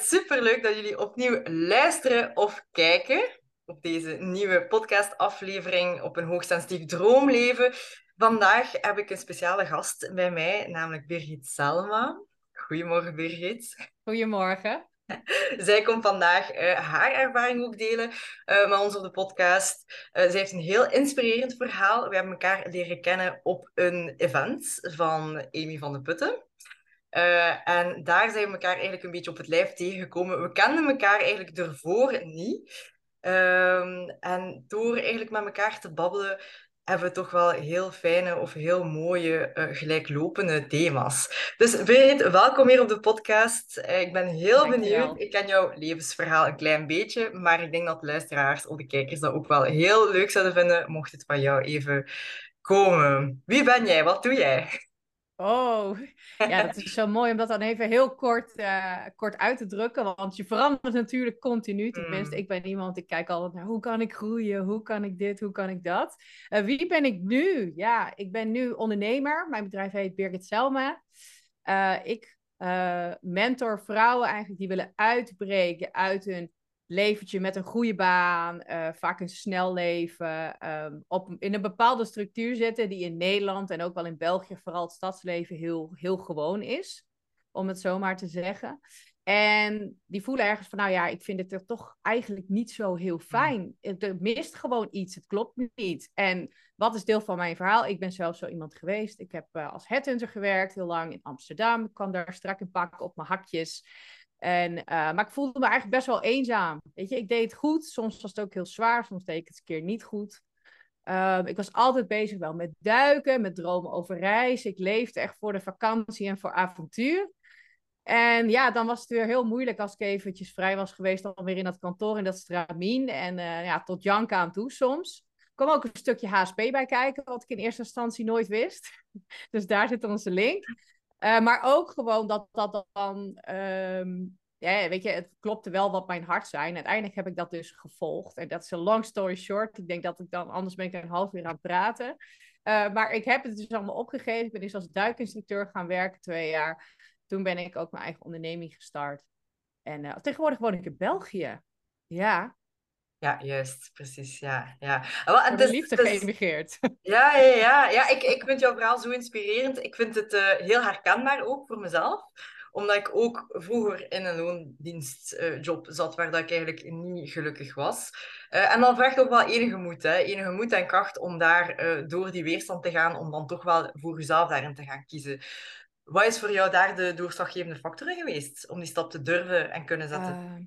Super leuk dat jullie opnieuw luisteren of kijken op deze nieuwe podcastaflevering op een hoogsensitief droomleven. Vandaag heb ik een speciale gast bij mij, namelijk Birgit Selma. Goedemorgen, Birgit. Goedemorgen. Zij komt vandaag haar ervaring ook delen met ons op de podcast. Zij heeft een heel inspirerend verhaal. We hebben elkaar leren kennen op een event van Amy van de Putten. En daar zijn we elkaar eigenlijk een beetje op het lijf tegengekomen. We kenden elkaar eigenlijk ervoor niet. En door eigenlijk met elkaar te babbelen, hebben we toch wel heel fijne of heel mooie gelijklopende thema's. Dus Birgit, welkom hier op de podcast. Ik ben heel benieuwd. Ik ken jouw levensverhaal een klein beetje, maar ik denk dat de luisteraars of de kijkers dat ook wel heel leuk zouden vinden, mocht het van jou even komen. Wie ben jij? Wat doe jij? Oh, ja, dat is zo mooi om dat dan even heel kort uit te drukken, want je verandert natuurlijk continu. Tenminste, ik ben iemand, ik kijk altijd naar hoe kan ik groeien, hoe kan ik dit, hoe kan ik dat. Wie ben ik nu? Ja, ik ben nu ondernemer. Mijn bedrijf heet Birgit Selma. Ik mentor vrouwen eigenlijk die willen uitbreken uit hun leventje met een goede baan, vaak een snel leven, in een bepaalde structuur zitten die in Nederland en ook wel in België, vooral het stadsleven, heel gewoon is, om het zo maar te zeggen. En die voelen ergens van, nou ja, ik vind het er toch eigenlijk niet zo heel fijn. Er mist gewoon iets, het klopt niet. En wat is deel van mijn verhaal? Ik ben zelf zo iemand geweest. Ik heb als headhunter gewerkt, heel lang in Amsterdam. Ik kwam daar strak in pak op mijn hakjes. Maar ik voelde me eigenlijk best wel eenzaam. Weet je, ik deed het goed. Soms was het ook heel zwaar. Soms deed ik het een keer niet goed. Ik was altijd bezig wel met duiken, met dromen over reizen. Ik leefde echt voor de vakantie en voor avontuur. En ja, dan was het weer heel moeilijk als ik eventjes vrij was geweest, dan weer in dat kantoor, in dat stramien. En tot jank aan toe soms. Er kwam ook een stukje HSP bij kijken, wat ik in eerste instantie nooit wist. Dus daar zit onze link. Maar ook gewoon dat dan... weet je, het klopte wel wat mijn hart zei. En uiteindelijk heb ik dat dus gevolgd. En dat is een long story short. Ik denk dat ik dan... Anders ben ik er een half uur aan het praten. Maar ik heb het dus allemaal opgegeven. Ik ben dus als duikinstructeur gaan werken 2 jaar. Toen ben ik ook mijn eigen onderneming gestart. En tegenwoordig woon ik in België. Ja. Ja, juist. Precies, ja. En de liefde geëmigreerd. Ja. Ik vind jouw verhaal zo inspirerend. Ik vind het heel herkenbaar ook voor mezelf. Omdat ik ook vroeger in een loondienstjob zat, waar dat ik eigenlijk niet gelukkig was. En dat vraagt ook wel enige moed en kracht om daar door die weerstand te gaan, om dan toch wel voor jezelf daarin te gaan kiezen. Wat is voor jou daar de doorslaggevende factor in geweest, om die stap te durven en kunnen zetten?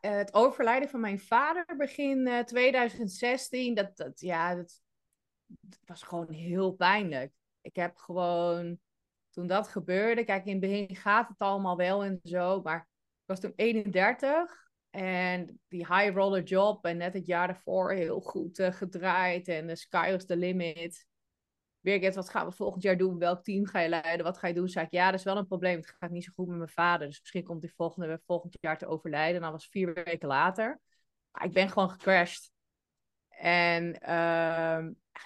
Het overlijden van mijn vader begin 2016, dat was gewoon heel pijnlijk. Ik heb gewoon, toen dat gebeurde, kijk, in het begin gaat het allemaal wel en zo, maar ik was toen 31 en die high roller job en net het jaar daarvoor heel goed gedraaid en the sky was the limit. Birgit, wat gaan we volgend jaar doen? Welk team ga je leiden? Wat ga je doen? Zei ik, ja, dat is wel een probleem. Het gaat niet zo goed met mijn vader. Dus misschien komt hij volgend jaar te overlijden. En dat was 4 weken later. Maar ik ben gewoon gecrashed. En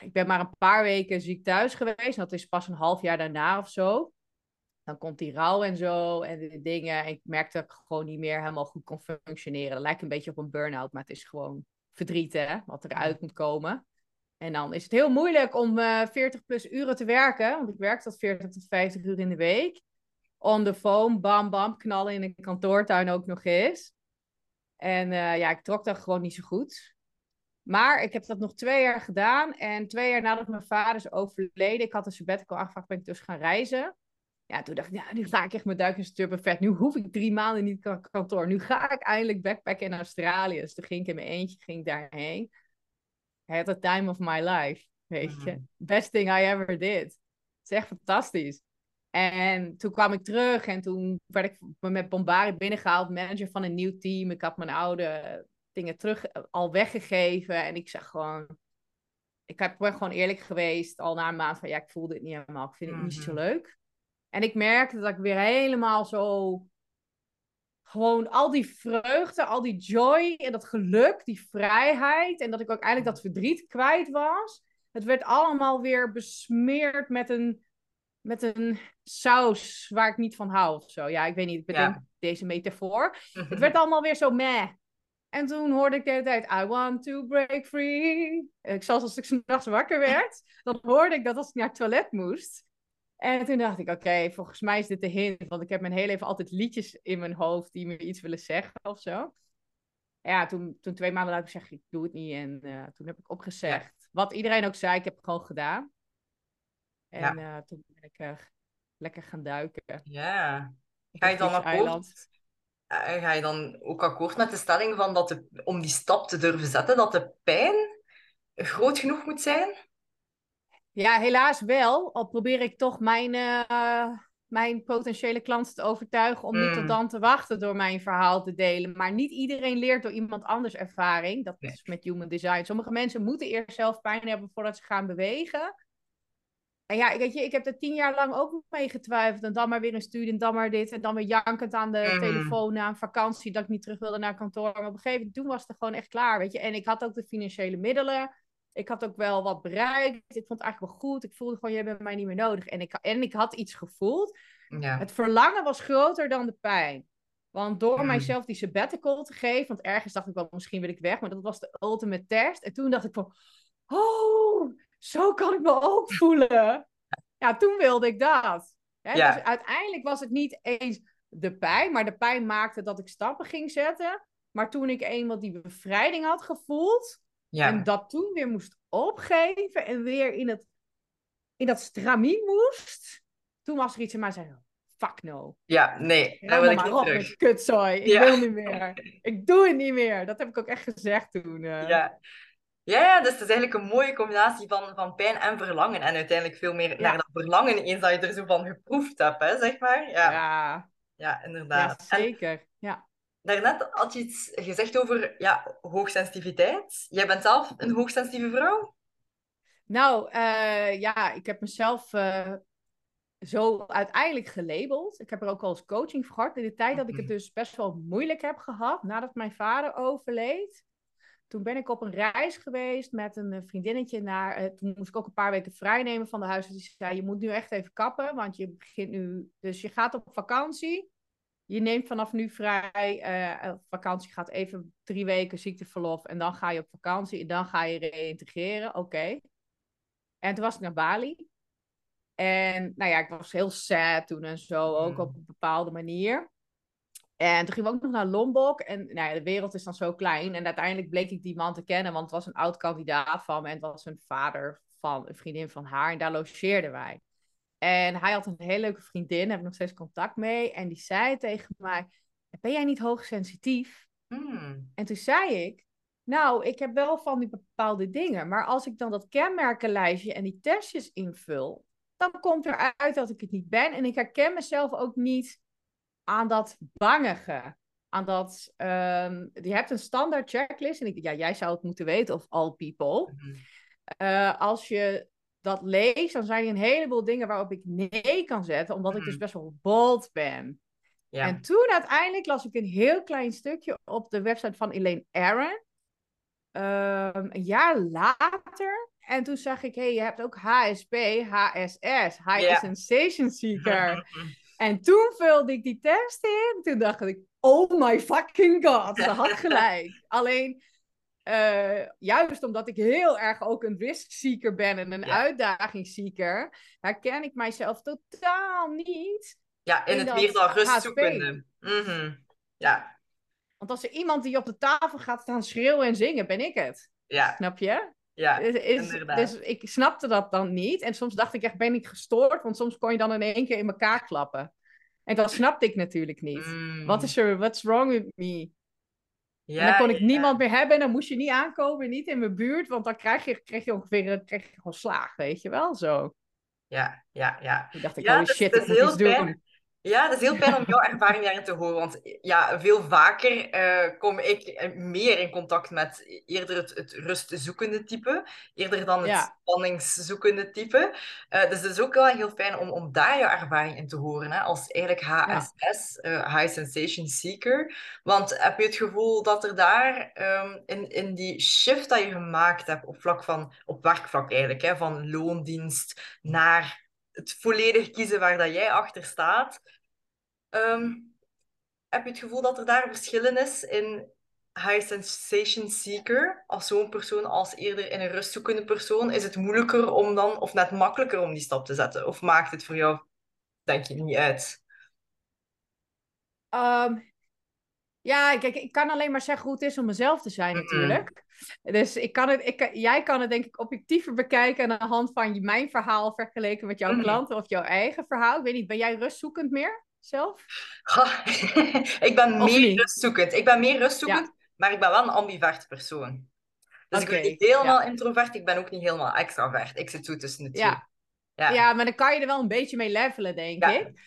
ik ben maar een paar weken ziek thuis geweest. En dat is pas een half jaar daarna of zo. Dan komt die rouw en zo. En de dingen. En ik merkte dat ik gewoon niet meer helemaal goed kon functioneren. Dat lijkt een beetje op een burn-out. Maar het is gewoon verdriet, hè. Wat eruit moet komen. En dan is het heel moeilijk om 40 plus uren te werken. Want ik werk tot 40 tot 50 uur in de week. On the phone, bam, bam, knallen in een kantoortuin ook nog eens. En ik trok dat gewoon niet zo goed. Maar ik heb dat nog 2 jaar gedaan. En 2 jaar nadat mijn vader is overleden, ik had een sabbatical aangevraagd, ben ik dus gaan reizen. Ja, toen dacht ik, nou, nu ga ik echt mijn duikinstructeur vet. Nu hoef ik 3 maanden niet naar kantoor. Nu ga ik eindelijk backpacken in Australië. Dus toen ging ik in mijn eentje, ging ik daarheen. I had the time of my life, weet je. Best thing I ever did. Het is echt fantastisch. En toen kwam ik terug en toen werd ik met Bombari binnengehaald, manager van een nieuw team. Ik had mijn oude dingen al weggegeven. En ik zeg gewoon, ik ben gewoon eerlijk geweest al na een maand van, ja, ik voelde het niet helemaal. Ik vind het niet zo leuk. En ik merkte dat ik weer helemaal zo... Gewoon al die vreugde, al die joy en dat geluk, die vrijheid. En dat ik ook eigenlijk dat verdriet kwijt was. Het werd allemaal weer besmeerd met een met een saus waar ik niet van hou of zo. Ja, ik weet niet. Ik bedenk deze metafoor. Het werd allemaal weer zo meh. En toen hoorde ik de hele tijd, I want to break free. En ik zelfs als ik 's nachts wakker werd, dan hoorde ik dat als ik naar het toilet moest. En toen dacht ik, oké, volgens mij is dit de hint. Want ik heb mijn hele leven altijd liedjes in mijn hoofd die me iets willen zeggen of zo. Ja, toen 2 maanden later zeg ik, ik doe het niet. En toen heb ik opgezegd. Ja. Wat iedereen ook zei, ik heb het gewoon gedaan. En toen ben ik lekker gaan duiken. Ja. Ga je dan akkoord? Ga je dan ook akkoord met de stelling van dat om die stap te durven zetten, dat de pijn groot genoeg moet zijn? Ja, helaas wel. Al probeer ik toch mijn potentiële klanten te overtuigen om niet tot dan te wachten door mijn verhaal te delen. Maar niet iedereen leert door iemand anders ervaring. Dat is met Human Design. Sommige mensen moeten eerst zelf pijn hebben voordat ze gaan bewegen. En ja, weet je, ik heb er 10 jaar lang ook mee getwijfeld. En dan maar weer een studie, en dan maar dit. En dan weer jankend aan de telefoon na een vakantie dat ik niet terug wilde naar kantoor. Maar op een gegeven moment, toen was het gewoon echt klaar, weet je. En ik had ook de financiële middelen. Ik had ook wel wat bereikt. Ik vond het eigenlijk wel goed. Ik voelde gewoon, jij bent mij niet meer nodig. En ik had iets gevoeld. Ja. Het verlangen was groter dan de pijn. Want door mijzelf die sabbatical te geven... Want ergens dacht ik wel, misschien wil ik weg. Maar dat was de ultimate test. En toen dacht ik van... Oh, zo kan ik me ook voelen. Ja, toen wilde ik dat. Hè? Ja. Dus uiteindelijk was het niet eens de pijn. Maar de pijn maakte dat ik stappen ging zetten. Maar toen ik eenmaal die bevrijding had gevoeld... Ja. En dat toen weer moest opgeven en weer in dat stramien moest. Toen was er iets in mij zei, fuck no. Ja, nee. Dan wil ik niet terug. Met kutzooi. Ik wil niet meer. Ik doe het niet meer. Dat heb ik ook echt gezegd toen. Ja, dus het is eigenlijk een mooie combinatie van pijn en verlangen. En uiteindelijk veel meer naar dat verlangen eens dat je er zo van geproefd hebt, hè, zeg maar. Ja, inderdaad. Ja, zeker. Daarnet had je iets gezegd over hoogsensitiviteit. Jij bent zelf een hoogsensitieve vrouw? Nou, ik heb mezelf zo uiteindelijk gelabeld. Ik heb er ook al eens coaching voor gehad. In de tijd dat ik het dus best wel moeilijk heb gehad, nadat mijn vader overleed. Toen ben ik op een reis geweest met een vriendinnetje naar... toen moest ik ook een paar weken vrij nemen van de huisarts. Die zei, je moet nu echt even kappen, want je begint nu... Dus je gaat op vakantie... Je neemt vanaf nu vrij, vakantie gaat even 3 weken ziekteverlof en dan ga je op vakantie en dan ga je reïntegreren, oké. En toen was ik naar Bali. En nou ja, ik was heel sad toen en zo, ook op een bepaalde manier. En toen gingen we ook nog naar Lombok en nou ja, de wereld is dan zo klein. En uiteindelijk bleek ik die man te kennen, want het was een oud kandidaat van me en het was een vader van een vriendin van haar en daar logeerden wij. En hij had een hele leuke vriendin, daar heb ik nog steeds contact mee. En die zei tegen mij, ben jij niet hoogsensitief? En toen zei ik, nou, ik heb wel van die bepaalde dingen. Maar als ik dan dat kenmerkenlijstje en die testjes invul... dan komt eruit dat ik het niet ben. En ik herken mezelf ook niet aan dat bangige. Aan dat, je hebt een standaard checklist. En jij zou het moeten weten, of all people. Als je... dat lees, dan zijn er een heleboel dingen waarop ik nee kan zetten, omdat ik dus best wel bold ben. Ja. En toen uiteindelijk las ik een heel klein stukje op de website van Elaine Aron. Een jaar later. En toen zag ik, hey, je hebt ook HSP, HSS, High Sensation Seeker. En toen vulde ik die test in. Toen dacht ik, oh my fucking god, ze had gelijk. Alleen... juist omdat ik heel erg ook een risk-seeker ben en een uitdaging-seeker, herken ik mijzelf totaal niet. Ja, in het meer dan rustzoekende. Ja. Want als er iemand die op de tafel gaat staan schreeuwen en zingen, ben ik het. Ja. Snap je? Ja, inderdaad. Dus ik snapte dat dan niet. En soms dacht ik echt, ben ik gestoord? Want soms kon je dan in 1 keer in elkaar klappen. En dat snapte ik natuurlijk niet. What's wrong with me? Ja, en dan kon ik niemand meer hebben en dan moest je niet aankomen, niet in mijn buurt, want dan kreeg je gewoon slaag, weet je wel, zo. Ja. Toen dacht ik, oh shit, dat is heel pijn. Ja, dat is heel pijn om jouw ervaring daarin te horen, want ja, veel vaker kom ik meer in contact met eerder het rustzoekende type, eerder dan het spanningszoekende type. Dus het is ook wel heel fijn om daar jouw ervaring in te horen, hè, als eigenlijk HSS, High Sensation Seeker. Want heb je het gevoel dat er daar in die shift dat je gemaakt hebt op werkvlak eigenlijk, hè, van loondienst naar het volledig kiezen waar dat jij achter staat. Heb je het gevoel dat er daar verschillen is in high sensation seeker? Als zo'n persoon als eerder in een rustzoekende persoon, is het moeilijker om dan, of net makkelijker om die stap te zetten? Of maakt het voor jou, denk je, niet uit? Ja, kijk, ik kan alleen maar zeggen hoe het is om mezelf te zijn natuurlijk. Dus jij kan het denk ik objectiever bekijken aan de hand van mijn verhaal vergeleken met jouw klanten of jouw eigen verhaal. Ik weet niet, ben jij rustzoekend meer zelf? Oh, ik ben meer rustzoekend. Maar ik ben wel een ambivert persoon. Dus ik ben niet helemaal introvert, ik ben ook niet helemaal extravert. Ik zit zo tussen de twee. Ja, maar dan kan je er wel een beetje mee levelen, denk ik.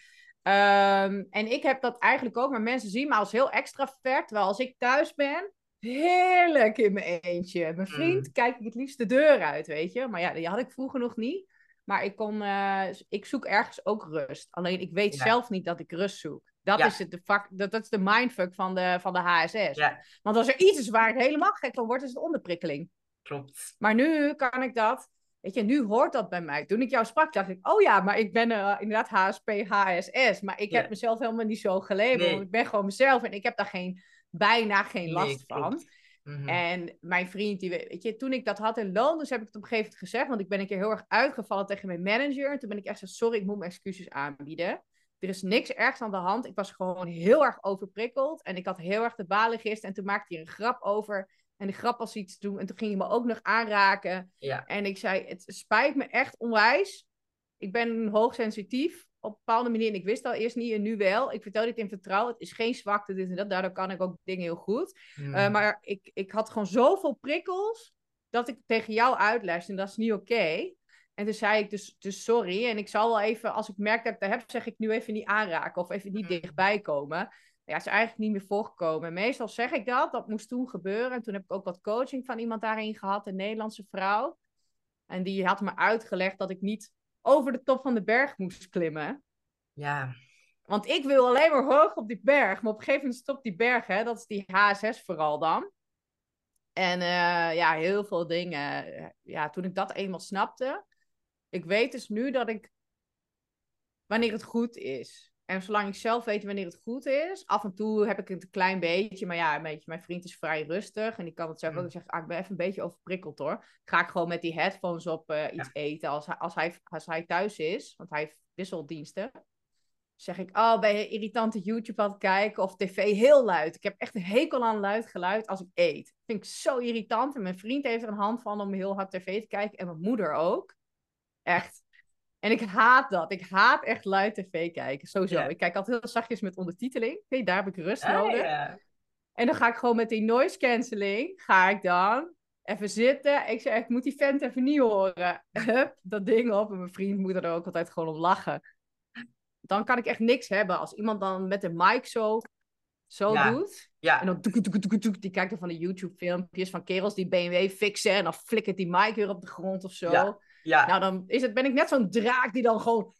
En ik heb dat eigenlijk ook, maar mensen zien me als heel extravert, terwijl als ik thuis ben, heerlijk in mijn eentje. Mijn vriend kijk ik het liefst de deur uit, weet je. Maar ja, die had ik vroeger nog niet. Maar ik zoek ergens ook rust. Alleen ik weet zelf niet dat ik rust zoek. Dat is de mindfuck van de HSS. Ja. Want als er iets is waar het helemaal gek van wordt, is het onderprikkeling. Klopt. Maar nu kan ik dat... Weet je, nu hoort dat bij mij. Toen ik jou sprak, dacht ik... Oh ja, maar ik ben inderdaad HSP, HSS. Maar ik heb mezelf helemaal niet zo gelabeld. Nee. Ik ben gewoon mezelf en ik heb daar bijna geen last van. Mm-hmm. En mijn vriend, weet je, toen ik dat had in Londen... Dus heb ik het op een gegeven moment gezegd... Want ik ben een keer heel erg uitgevallen tegen mijn manager. En toen ben ik echt gezegd... Sorry, ik moet mijn excuses aanbieden. Er is niks ergs aan de hand. Ik was gewoon heel erg overprikkeld. En ik had heel erg de balen gisteren. En toen maakte hij een grap over... En de grap was iets te doen. En toen ging je me ook nog aanraken. Ja. En ik zei, het spijt me echt onwijs. Ik ben hoogsensitief op een bepaalde manier. En ik wist dat eerst niet en nu wel. Ik vertel dit in vertrouwen. Het is geen zwakte, dit en dat. Daardoor kan ik ook dingen heel goed. Maar ik had gewoon zoveel prikkels... dat ik tegen jou uitluister. En dat is niet oké. En toen zei ik dus sorry. En ik zal wel even, als ik merk dat ik dat heb... zeg ik nu even niet aanraken. Of even niet dichtbij komen... Ja, het is eigenlijk niet meer voorgekomen. Meestal zeg ik dat moest toen gebeuren. En toen heb ik ook wat coaching van iemand daarin gehad, een Nederlandse vrouw. En die had me uitgelegd dat ik niet over de top van de berg moest klimmen. Ja. Want ik wil alleen maar hoog op die berg. Maar op een gegeven moment stopt die berg, hè. Dat is die HSS vooral dan. En ja, heel veel dingen. Ja, toen ik dat eenmaal snapte. Ik weet dus nu dat ik... Wanneer het goed is... En zolang ik zelf weet wanneer het goed is... Af en toe heb ik het een klein beetje... Maar ja, een beetje, mijn vriend is vrij rustig... En die kan het zelf ook zeggen... ik ben even een beetje overprikkeld hoor. Ga ik gewoon met die headphones op iets eten... Als hij thuis is... Want hij heeft wisseldiensten... Zeg ik, ben je irritante YouTube aan het kijken... Of tv heel luid. Ik heb echt een hekel aan luid geluid als ik eet. Dat vind ik zo irritant. En mijn vriend heeft er een hand van om heel hard tv te kijken. En mijn moeder ook. Echt... En ik haat dat. Ik haat echt luid tv kijken. Sowieso. Yeah. Ik kijk altijd heel zachtjes met ondertiteling. Nee, daar heb ik rust nodig. Yeah. En dan ga ik gewoon met die noise cancelling... Ga ik dan even zitten. Ik zeg, ik moet die vent even niet horen. Hup, dat ding op. En mijn vriend moet er ook altijd gewoon om lachen. Dan kan ik echt niks hebben. Als iemand dan met de mic zo doet. Ja. En dan doek, die kijkt dan van de YouTube filmpjes... van kerels die BMW fixen... en dan flikkert die mic weer op de grond of zo... Ja. Ja. Nou, dan ben ik net zo'n draak die dan gewoon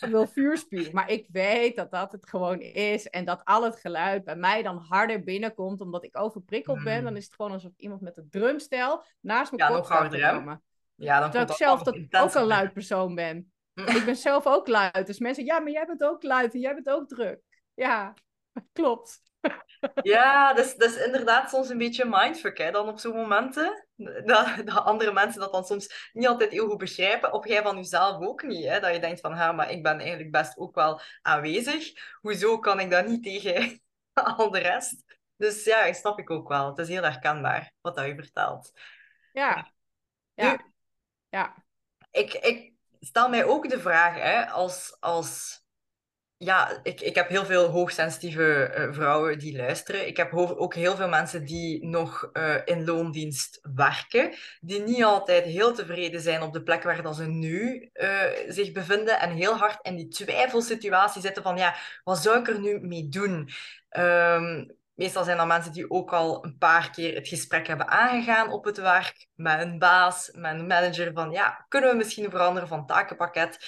wil vuurspuwen. Maar ik weet dat dat het gewoon is. En dat al het geluid bij mij dan harder binnenkomt. Omdat ik overprikkeld ben. Dan is het gewoon alsof iemand met een drumstel naast me kop gaat drummen. Ja, dan terwijl ik zelf ook een luid persoon ben. Ik ben zelf ook luid. Dus mensen zeggen, ja, maar jij bent ook luid. En jij bent ook druk. Ja, klopt. Ja, dat is inderdaad soms een beetje mindfuck, hè, dan op zo'n momenten. Dat andere mensen dat dan soms niet altijd heel goed begrijpen. Of jij van jezelf ook niet, hè. Dat je denkt van, maar ik ben eigenlijk best ook wel aanwezig. Hoezo kan ik dat niet tegen al de rest? Dus ja, dat snap ik ook wel. Het is heel herkenbaar wat dat je vertelt. Ja. Ja. Ik stel mij ook de vraag, hè, als ja, ik heb heel veel hoogsensitieve vrouwen die luisteren. Ik heb ook heel veel mensen die nog in loondienst werken. Die niet altijd heel tevreden zijn op de plek waar dan ze nu zich bevinden. En heel hard in die twijfelsituatie zitten van... Ja, wat zou ik er nu mee doen? Meestal zijn dat mensen die ook al een paar keer het gesprek hebben aangegaan op het werk. Met een baas, met een manager. Van ja, kunnen we misschien veranderen van takenpakket?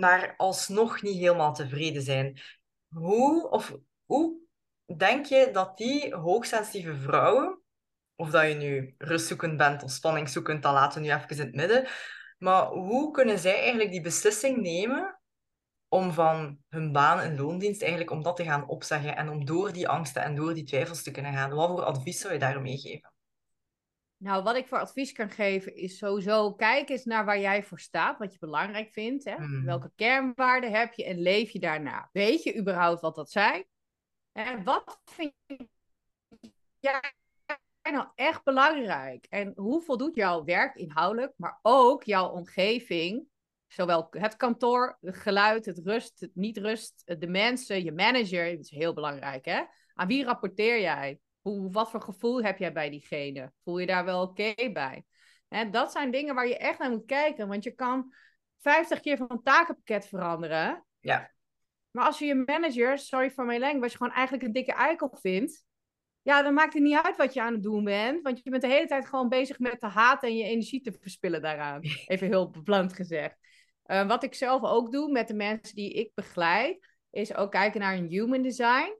Maar alsnog niet helemaal tevreden zijn. Hoe denk je dat die hoogsensitieve vrouwen, of dat je nu rustzoekend bent of spanning zoekend, dat laten we nu even in het midden, Maar hoe kunnen zij eigenlijk die beslissing nemen om van hun baan en loondienst eigenlijk om dat te gaan opzeggen en om door die angsten en door die twijfels te kunnen gaan? Wat voor advies zou je daarmee geven? Nou, wat ik voor advies kan geven is sowieso kijk eens naar waar jij voor staat, wat je belangrijk vindt. Hè? Welke kernwaarden heb je en leef je daarna? Weet je überhaupt wat dat zijn? En wat vind jij nou echt belangrijk? En hoe voldoet jouw werk inhoudelijk, maar ook jouw omgeving, zowel het kantoor, het geluid, het rust, het niet-rust, de mensen, je manager, dat is heel belangrijk, hè? Aan wie rapporteer jij? Wat voor gevoel heb jij bij diegene? Voel je daar wel oké bij? En dat zijn dingen waar je echt naar moet kijken. Want je kan 50 keer van een takenpakket veranderen. Ja. Maar als je je manager, sorry voor mijn language, gewoon eigenlijk een dikke eikel vindt. Ja, dan maakt het niet uit wat je aan het doen bent. Want je bent de hele tijd gewoon bezig met te haten en je energie te verspillen daaraan. Even heel blunt gezegd. Wat ik zelf ook doe met de mensen die ik begeleid, is ook kijken naar een human design.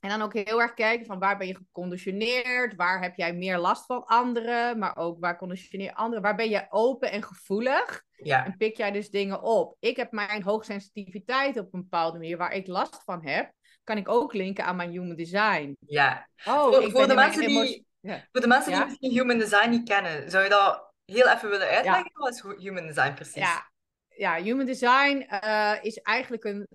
En dan ook heel erg kijken van waar ben je geconditioneerd, waar heb jij meer last van anderen, maar ook waar conditioneer anderen, waar ben je open en gevoelig en pik jij dus dingen op. Ik heb mijn hoogsensitiviteit op een bepaalde manier waar ik last van heb, kan ik ook linken aan mijn human design. Ja, voor de mensen die misschien human design niet kennen, zou je dat heel even willen uitleggen? Wat is human design precies? Ja, human design is eigenlijk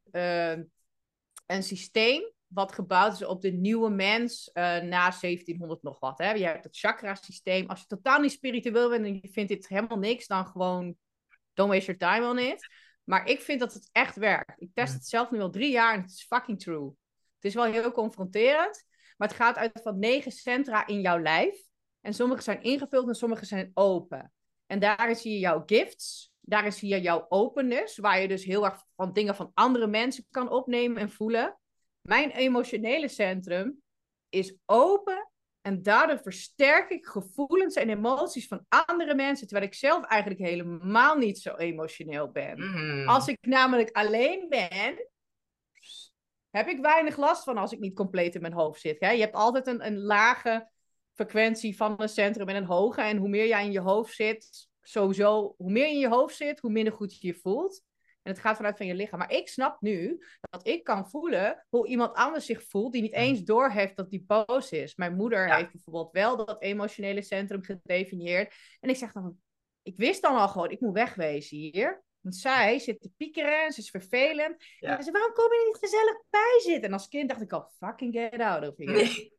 een systeem wat gebouwd is op de nieuwe mens na 1700 nog wat. Hè? Je hebt het chakra-systeem. Als je totaal niet spiritueel bent en je vindt dit helemaal niks, dan gewoon don't waste your time on it. Maar ik vind dat het echt werkt. Ik test het zelf nu al 3 jaar en het is fucking true. Het is wel heel confronterend, maar het gaat uit van 9 centra in jouw lijf. En sommige zijn ingevuld en sommige zijn open. En daarin zie je jouw gifts, daarin zie je jouw openness, waar je dus heel erg van dingen van andere mensen kan opnemen en voelen. Mijn emotionele centrum is open en daardoor versterk ik gevoelens en emoties van andere mensen, terwijl ik zelf eigenlijk helemaal niet zo emotioneel ben. Als ik namelijk alleen ben, heb ik weinig last van als ik niet compleet in mijn hoofd zit. Hè? Je hebt altijd een lage frequentie van een centrum en een hoge. En hoe meer jij in je hoofd zit, sowieso, hoe meer je in je hoofd zit, hoe minder goed je je voelt. En het gaat vanuit van je lichaam. Maar ik snap nu dat ik kan voelen hoe iemand anders zich voelt die niet eens doorheeft dat die boos is. Mijn moeder heeft bijvoorbeeld wel dat emotionele centrum gedefinieerd. En ik zeg dan, ik wist dan al gewoon, ik moet wegwezen hier. Want zij zit te piekeren, ze is vervelend. En ze zei, waarom kom je niet gezellig bij zitten? En als kind dacht ik al, fucking get out of here.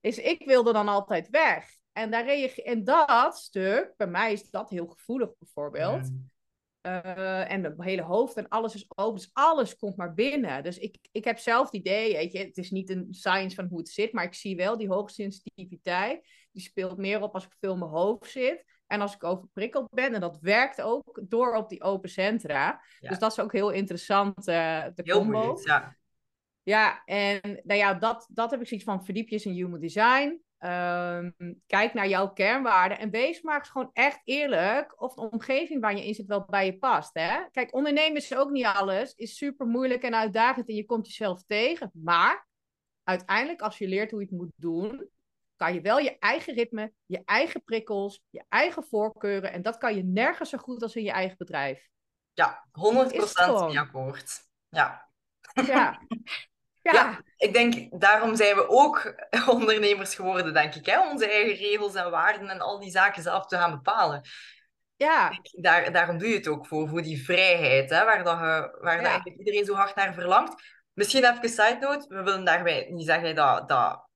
Dus ik wilde dan altijd weg. En dat stuk, bij mij is dat heel gevoelig bijvoorbeeld. En het hele hoofd en alles is open, dus alles komt maar binnen. Dus ik heb zelf het idee, weet je, het is niet een science van hoe het zit, maar ik zie wel die hoogsensitiviteit, die speelt meer op als ik veel in mijn hoofd zit en als ik overprikkeld ben. En dat werkt ook door op die open centra. Ja. Dus dat is ook heel interessant, de heel combo. Moeilijk, ja, en nou ja, dat heb ik zoiets van, verdiep je in human design. Kijk naar jouw kernwaarden en wees maar gewoon echt eerlijk of de omgeving waar je in zit wel bij je past. Hè? Kijk, ondernemen is ook niet alles, is super moeilijk en uitdagend en je komt jezelf tegen. Maar uiteindelijk, als je leert hoe je het moet doen, kan je wel je eigen ritme, je eigen prikkels, je eigen voorkeuren en dat kan je nergens zo goed als in je eigen bedrijf. Ja, 100% mee akkoord. Ja, ik denk, daarom zijn we ook ondernemers geworden, denk ik. Hè? Onze eigen regels en waarden en al die zaken zelf te gaan bepalen. Ja. Daarom doe je het ook voor die vrijheid, hè? Waar eigenlijk iedereen zo hard naar verlangt. Misschien even een side note. We willen daarbij niet zeggen dat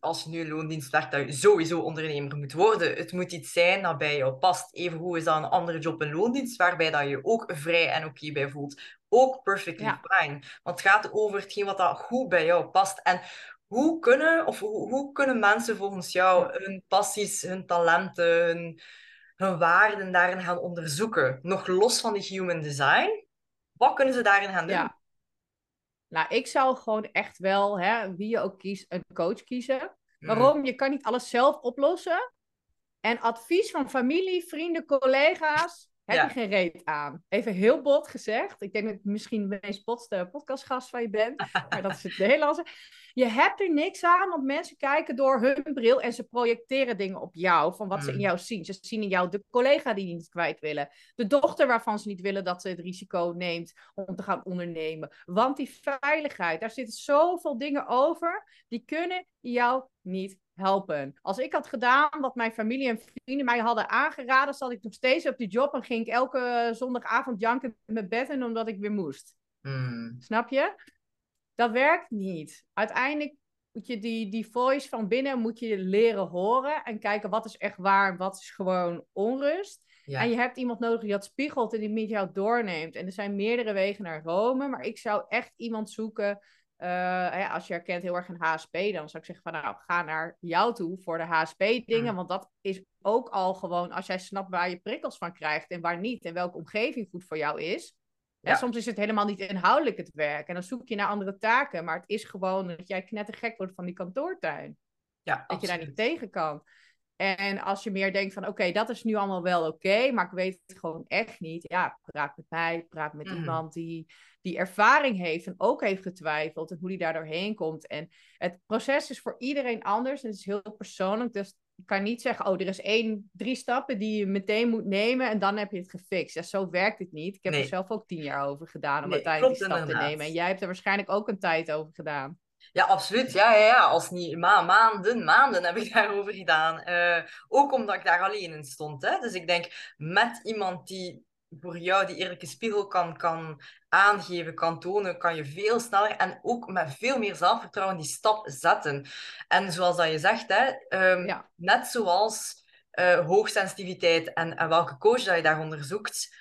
als je nu een loondienst werkt, dat je sowieso ondernemer moet worden. Het moet iets zijn dat bij jou past. Evengoed is dat een andere job in loondienst, waarbij dat je ook vrij en oké bij voelt. Ook perfectly fine. Want het gaat over hetgeen wat dat goed bij jou past. En hoe kunnen mensen volgens jou hun passies, hun talenten, hun waarden daarin gaan onderzoeken? Nog los van de human design? Wat kunnen ze daarin gaan doen? Ja. Nou, ik zou gewoon echt wel, hè, wie je ook kiest, een coach kiezen. Waarom? Je kan niet alles zelf oplossen. En advies van familie, vrienden, collega's, heb je geen reet aan. Even heel bot gezegd. Ik denk dat ik misschien de meest botste podcastgast van je ben. Maar dat is het Nederlandse. Je hebt er niks aan, want mensen kijken door hun bril en ze projecteren dingen op jou, van wat ze in jou zien. Ze zien in jou de collega die niet kwijt willen, de dochter waarvan ze niet willen dat ze het risico neemt om te gaan ondernemen. Want die veiligheid, daar zitten zoveel dingen over, die kunnen jou niet helpen. Als ik had gedaan wat mijn familie en vrienden mij hadden aangeraden, zat ik nog steeds op die job en ging ik elke zondagavond janken in mijn bed en omdat ik weer moest. Snap je? Dat werkt niet. Uiteindelijk moet je die voice van binnen moet je leren horen en kijken wat is echt waar en wat is gewoon onrust. Ja. En je hebt iemand nodig die dat spiegelt en die met jou doorneemt. En er zijn meerdere wegen naar Rome, maar ik zou echt iemand zoeken. Als je herkent heel erg een HSP, dan zou ik zeggen van nou, ga naar jou toe voor de HSP-dingen. Want dat is ook al gewoon als jij snapt waar je prikkels van krijgt en waar niet. En welke omgeving goed voor jou is. Ja. En soms is het helemaal niet inhoudelijk het werk. En dan zoek je naar andere taken. Maar het is gewoon dat jij knettergek wordt van die kantoortuin. Ja, dat absoluut. Je daar niet tegen kan. En als je meer denkt van oké, dat is nu allemaal wel oké, maar ik weet het gewoon echt niet. Ja, praat met mij, praat met iemand die ervaring heeft en ook heeft getwijfeld en hoe die daar doorheen komt. En het proces is voor iedereen anders en het is heel persoonlijk. Dus ik kan niet zeggen, er is 3 stappen die je meteen moet nemen en dan heb je het gefixt. Ja, zo werkt het niet. Ik heb er zelf ook 10 jaar over gedaan om uiteindelijk die stap te nemen. En jij hebt er waarschijnlijk ook een tijd over gedaan. Ja, absoluut. Ja. Als niet maanden heb ik daarover gedaan. Ook omdat ik daar alleen in stond. Hè? Dus ik denk, met iemand die voor jou die eerlijke spiegel kan aangeven, kan tonen, kan je veel sneller en ook met veel meer zelfvertrouwen die stap zetten. En zoals dat je zegt, hè, net zoals hoogsensitiviteit en welke coach dat je daar onderzoekt,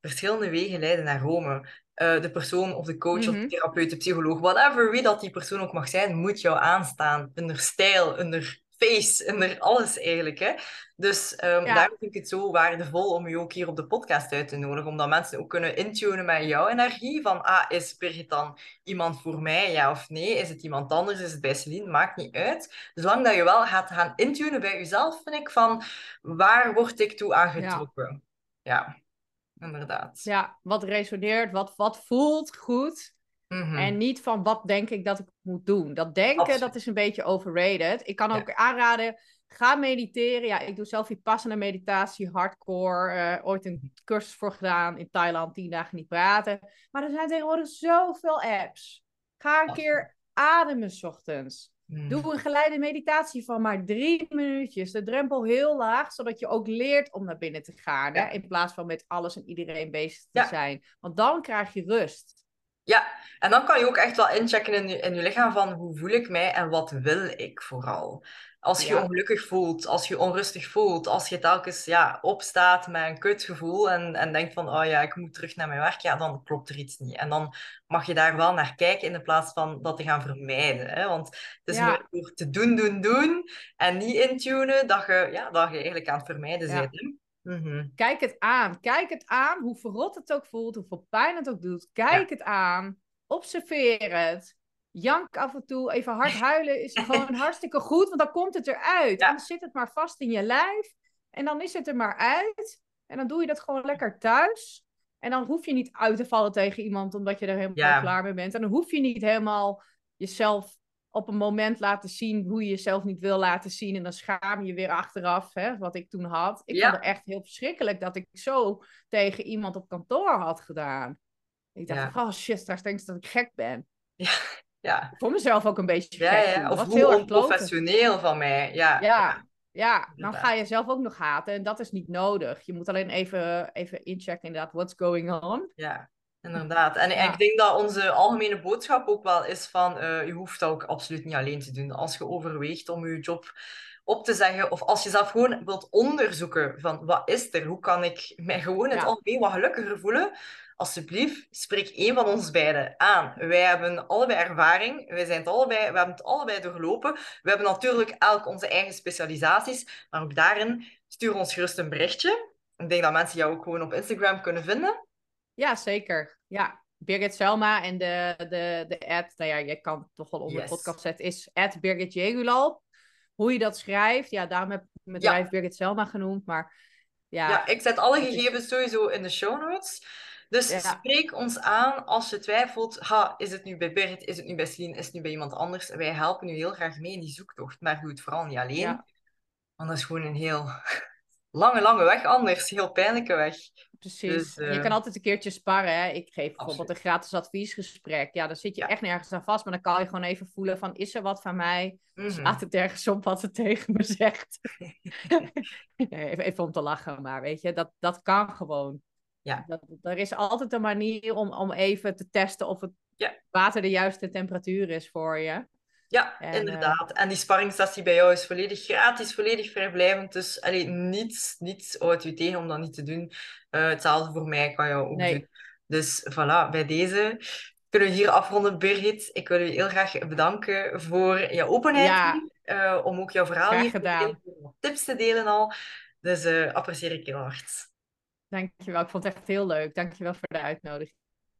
verschillende wegen leiden naar Rome. De persoon of de coach of de therapeut, de psycholoog, whatever, wie dat die persoon ook mag zijn, moet jou aanstaan. Onder stijl, onder face, onder alles eigenlijk. Hè? Dus daarom vind ik het zo waardevol om je ook hier op de podcast uit te nodigen, omdat mensen ook kunnen intunen met jouw energie, van is Birgit dan iemand voor mij, ja of nee? Is het iemand anders? Is het bij Celine? Maakt niet uit. Zolang dat je wel gaat gaan intunen bij jezelf, vind ik, van waar word ik toe aangetrokken? Ja. Inderdaad. Ja, wat resoneert, wat voelt goed. En niet van wat denk ik dat ik moet doen. Dat denken, dat is een beetje overrated. Ik kan ook aanraden, ga mediteren. Ja, ik doe zelf Vipassana meditatie, hardcore. Ooit een cursus voor gedaan in Thailand, 10 dagen niet praten. Maar er zijn tegenwoordig zoveel apps. Ga een keer ademen 's ochtends. Doe een geleide meditatie van maar 3 minuutjes. De drempel heel laag, zodat je ook leert om naar binnen te gaan. Hè? In plaats van met alles en iedereen bezig te zijn. Want dan krijg je rust. Ja, en dan kan je ook echt wel inchecken in je lichaam van hoe voel ik mij en wat wil ik vooral. Als je ongelukkig voelt, als je onrustig voelt, als je telkens opstaat met een kutgevoel en denkt van ik moet terug naar mijn werk, dan klopt er iets niet. En dan mag je daar wel naar kijken in de plaats van dat te gaan vermijden. Hè? Want het is maar door te doen en niet intunen dat je eigenlijk aan het vermijden bent. Hè? Kijk het aan, hoe verrot het ook voelt, hoeveel pijn het ook doet. Kijk het aan, observeer het, jank af en toe, even hard huilen is gewoon hartstikke goed, want dan komt het eruit. Dan zit het maar vast in je lijf en dan is het er maar uit en dan doe je dat gewoon lekker thuis. En dan hoef je niet uit te vallen tegen iemand omdat je er helemaal klaar mee bent. En dan hoef je niet helemaal jezelf op een moment laten zien hoe je jezelf niet wil laten zien. En dan schaam je weer achteraf, hè, wat ik toen had. Ik vond het echt heel verschrikkelijk dat ik zo tegen iemand op kantoor had gedaan. Ik dacht, shit, straks denk ik dat ik gek ben. Ja. Ik vond mezelf ook een beetje gek. Ja. Of hoe heel onprofessioneel van mij. Ja, dan ga je zelf ook nog haten. En dat is niet nodig. Je moet alleen even inchecken inderdaad, what's going on? Ja. Inderdaad. En ik denk dat onze algemene boodschap ook wel is van je hoeft dat ook absoluut niet alleen te doen. Als je overweegt om je job op te zeggen, of als je zelf gewoon wilt onderzoeken van wat is er, hoe kan ik mij gewoon in het algemeen wat gelukkiger voelen, alsjeblieft, spreek één van ons beiden aan. Wij hebben allebei ervaring, we hebben het allebei doorlopen. We hebben natuurlijk elk onze eigen specialisaties, maar ook daarin stuur ons gerust een berichtje. Ik denk dat mensen jou ook gewoon op Instagram kunnen vinden. Ja, zeker. Ja, Birgit Selma en de ad, je kan het toch wel onder de podcast zetten, is @BirgitJegulal. Hoe je dat schrijft, daarom heb ik mijn bedrijf Birgit Selma genoemd, maar ja. Ik zet alle gegevens sowieso in de show notes. Dus spreek ons aan als je twijfelt, is het nu bij Birgit, is het nu bij Celine, is het nu bij iemand anders? Wij helpen u heel graag mee in die zoektocht, maar doe het vooral niet alleen. Ja. Want dat is gewoon een heel lange weg anders, heel pijnlijke weg. Precies, dus, je kan altijd een keertje sparren. Hè? Ik geef bijvoorbeeld een gratis adviesgesprek. Ja, dan zit je echt nergens aan vast, maar dan kan je gewoon even voelen van, is er wat van mij? Slaat het ergens op wat het tegen me zegt? Even om te lachen, maar weet je, dat kan gewoon. Ja. Er is altijd een manier om even te testen of het water de juiste temperatuur is voor je. Ja, inderdaad. En die sparringssessie bij jou is volledig gratis, volledig vrijblijvend. Dus niets houdt je tegen om dat niet te doen. Hetzelfde voor mij kan je ook doen. Dus voilà, bij deze kunnen we hier afronden. Birgit, ik wil u heel graag bedanken voor jouw openheid. Ja. Om ook jouw verhaal hier te delen, tips te delen al. Dus apprecieer ik heel hard. Dankjewel, ik vond het echt heel leuk. Dankjewel voor de uitnodiging.